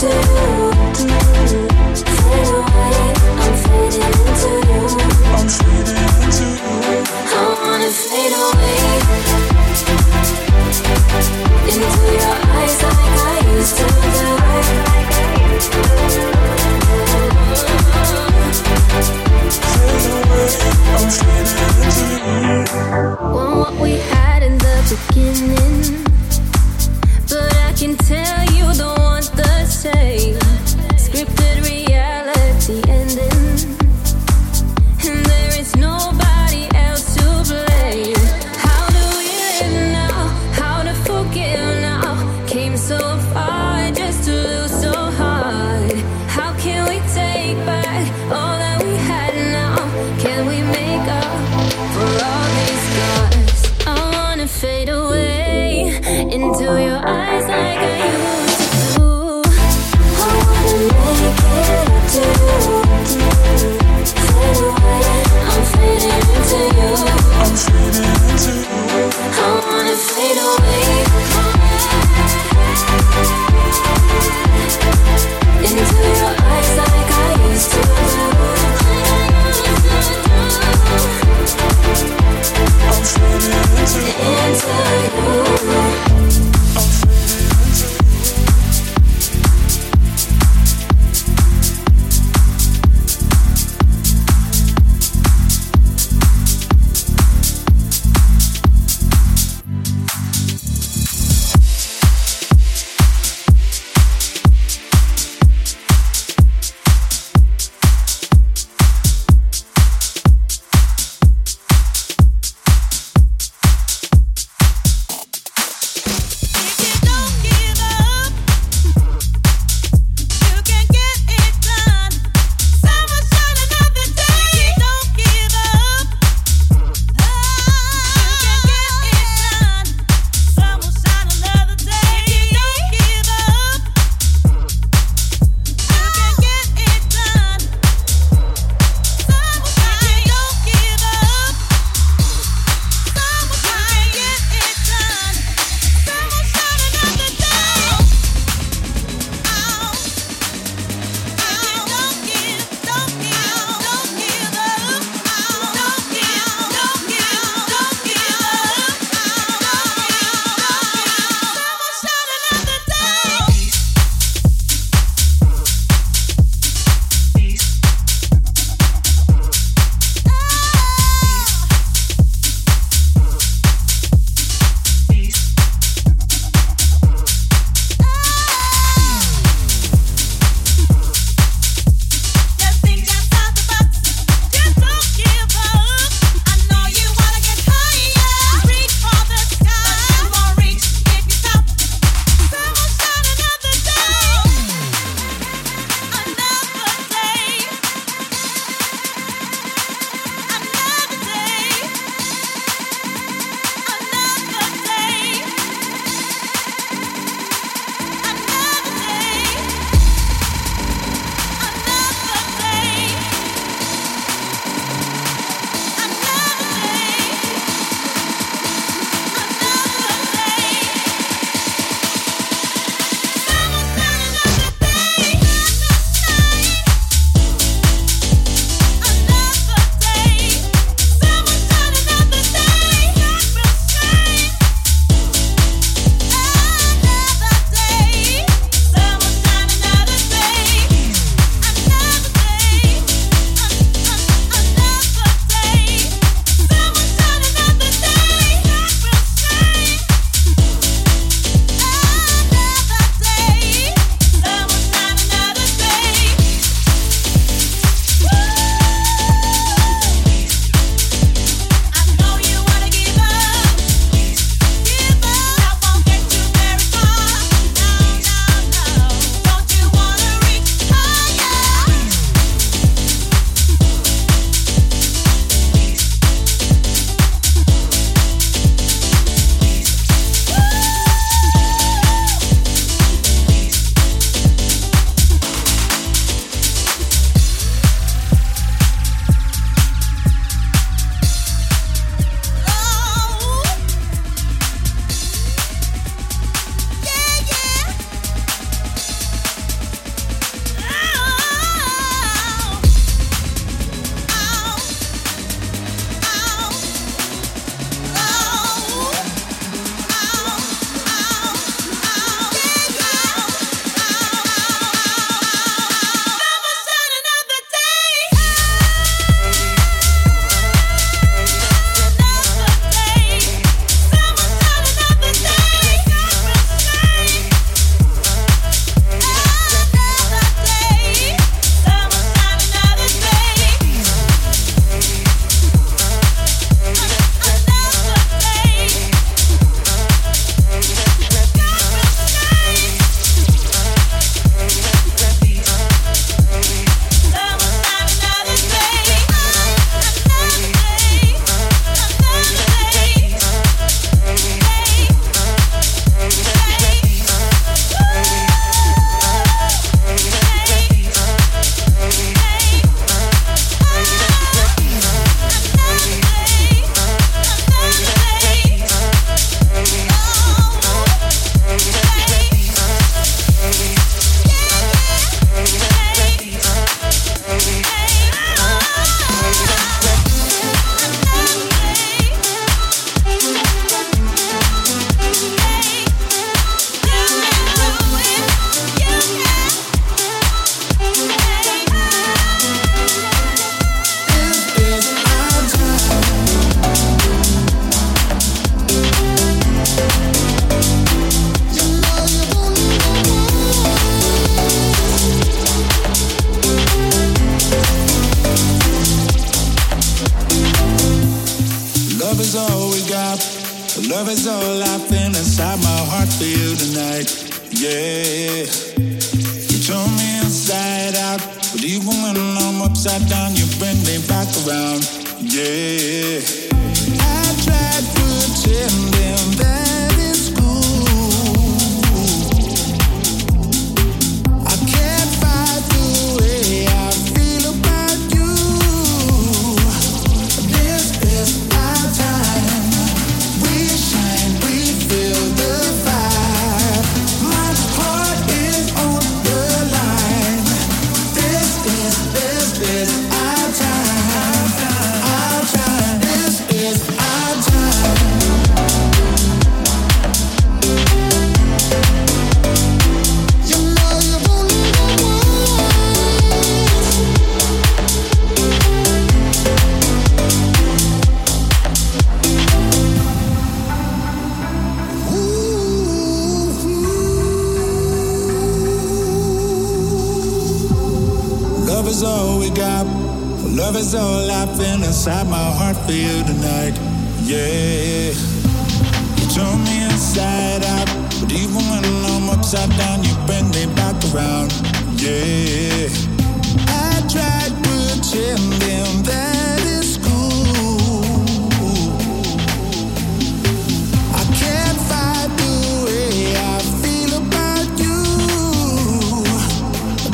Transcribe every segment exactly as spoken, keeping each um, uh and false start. Do, do, do. Love is all I've been inside my heart for you tonight. Yeah. You turn me inside out, but even when I'm upside down, you bring me back around. Yeah. I tried pretending that it's cool. I can't fight the way I feel about you. This is our time. Love is all I've been inside my heart for you tonight, yeah. You turn me inside out, but even when I'm upside down, you bring me back around, yeah. I tried pretending that it's cool. I can't fight the way I feel about you.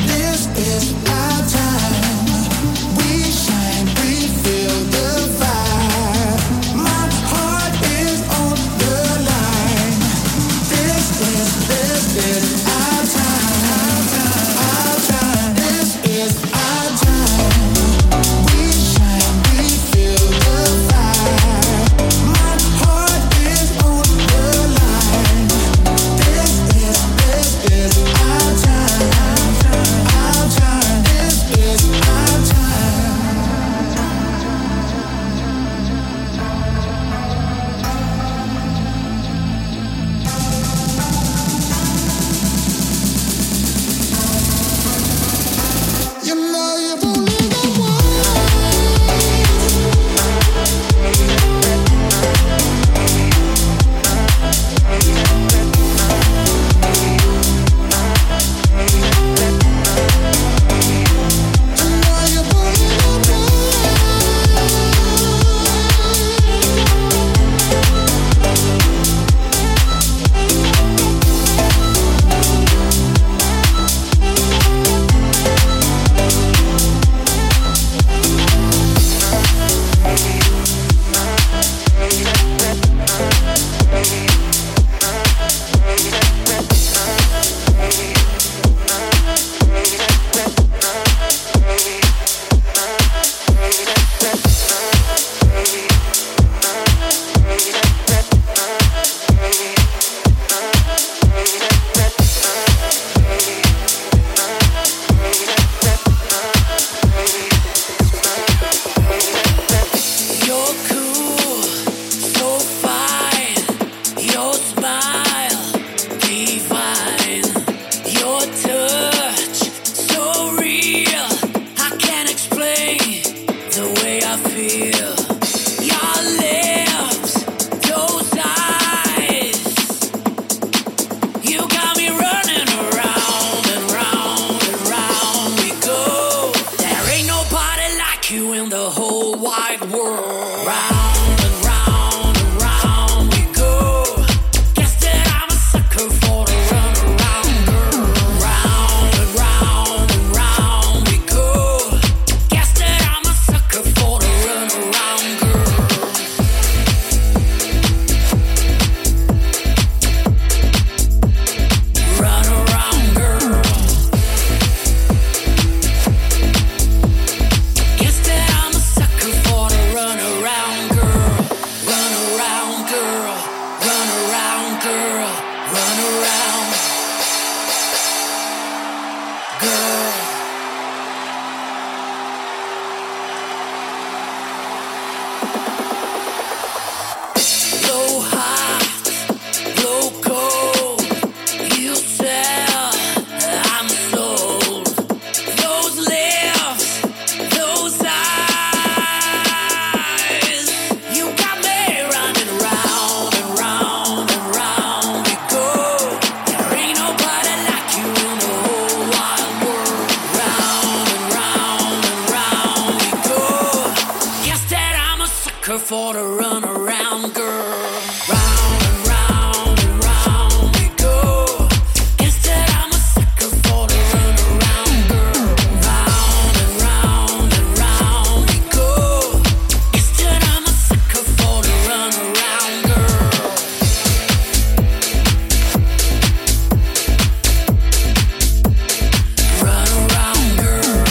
This is our time. Round and round. for the runaround girl. Round and round and round we go. Instead I'm a sucker for the runaround girl. Round and round and round we go. Instead I'm a sucker for the runaround girl. Runaround girl.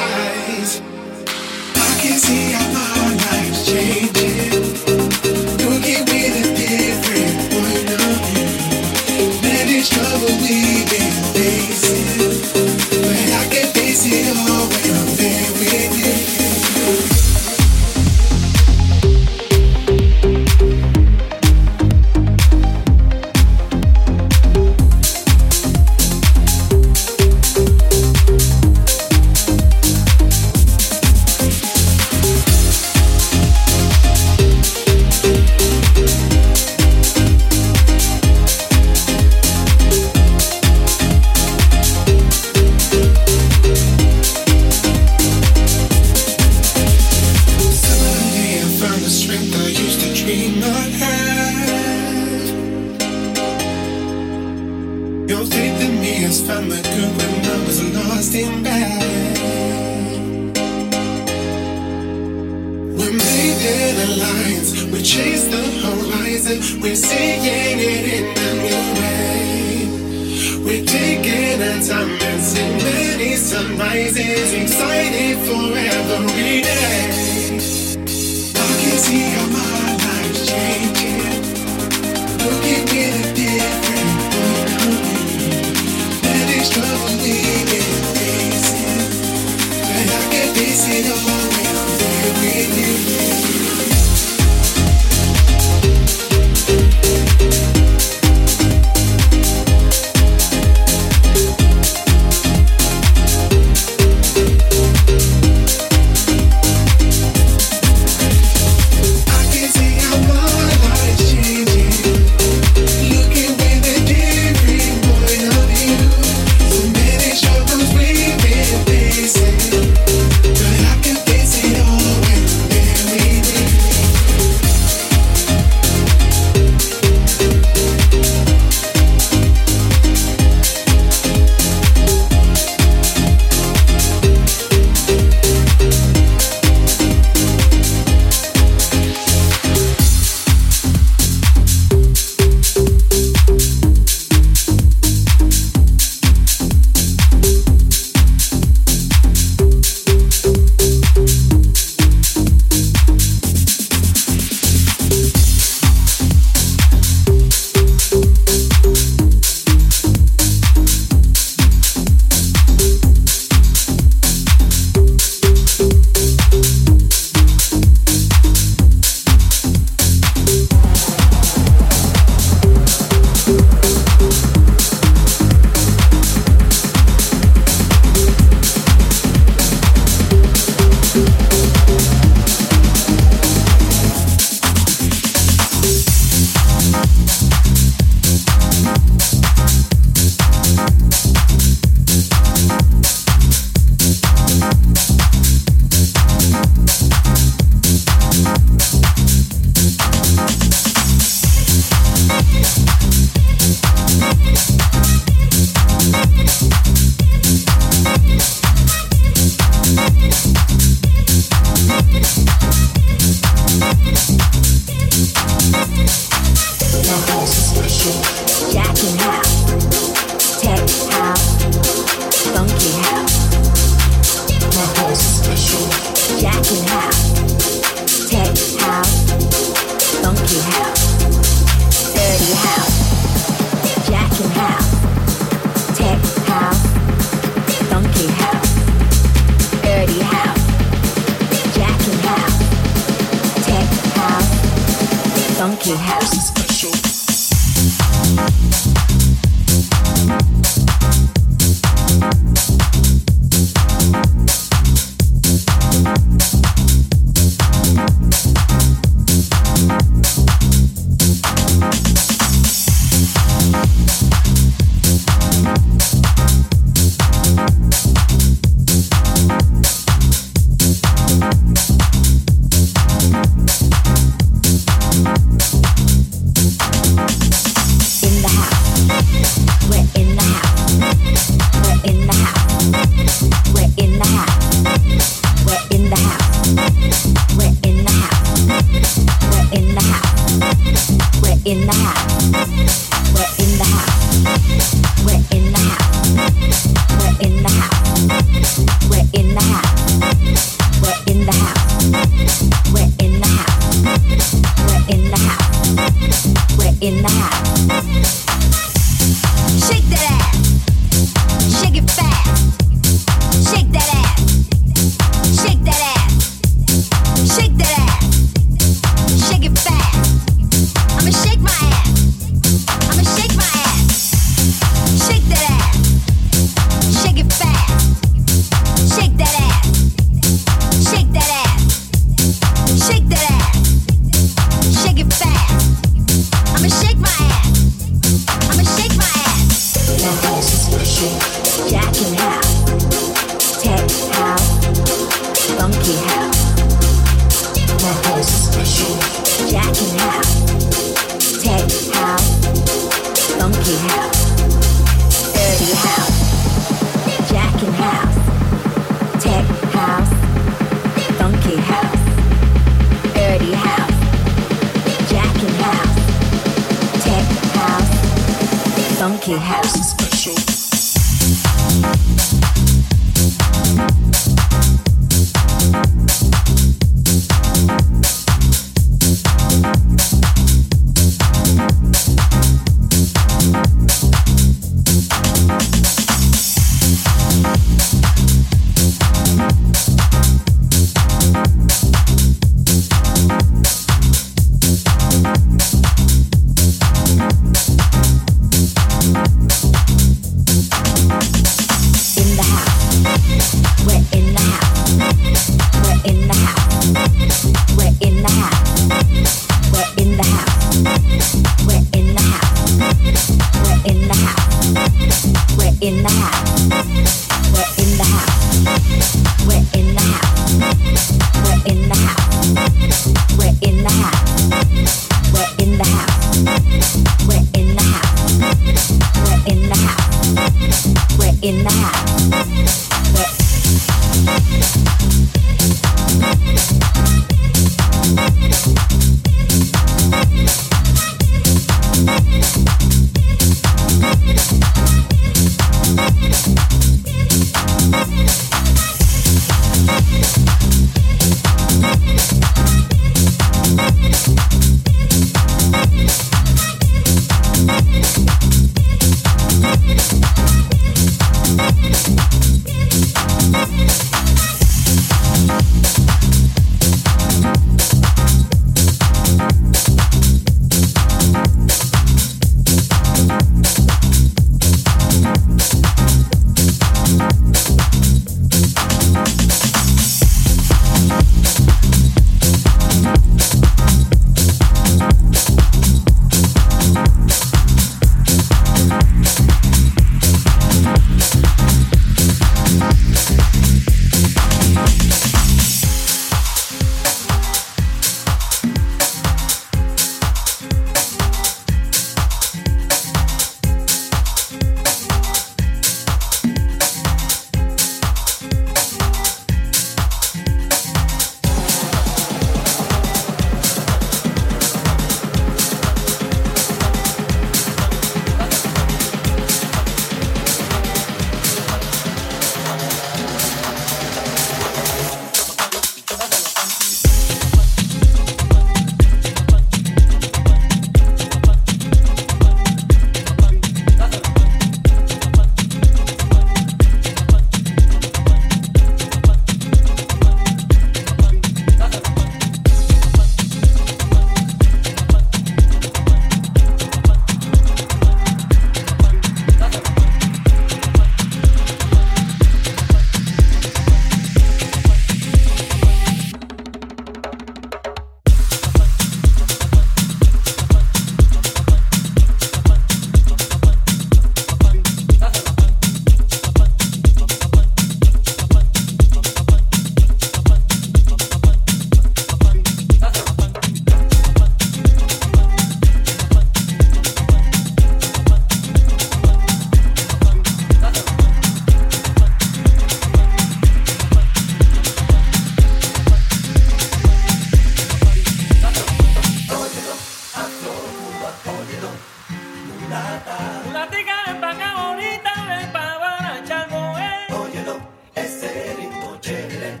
La tica de paca bonita de pavana chango, eh. Óyelo, ese ritmo chévere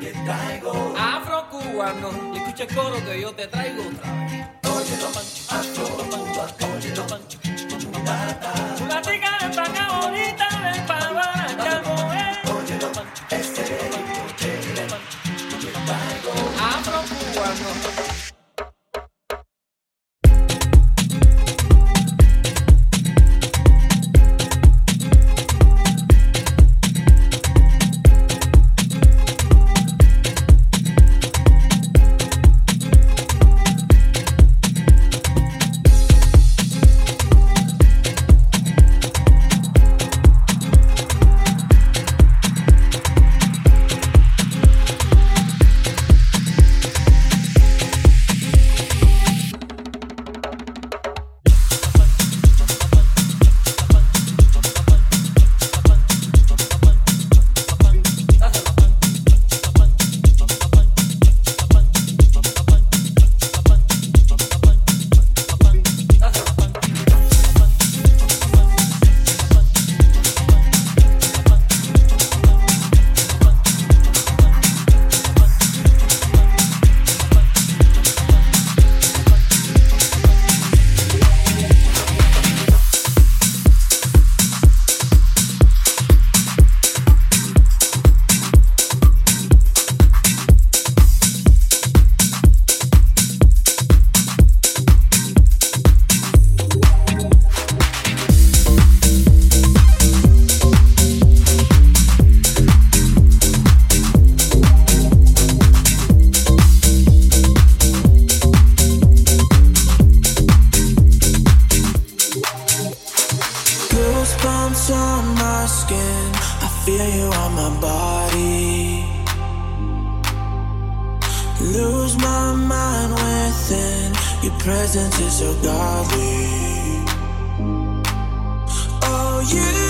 que traigo. Afro-cubano, y escucha el coro que yo te traigo otra vez. Óyelo, afro-cuba, óyelo, chulata. La tica de paca bonita de pavana chango, eh. Óyelo, ese ritmo chévere que traigo. Afro-cubano. Presence is so godly. Oh, you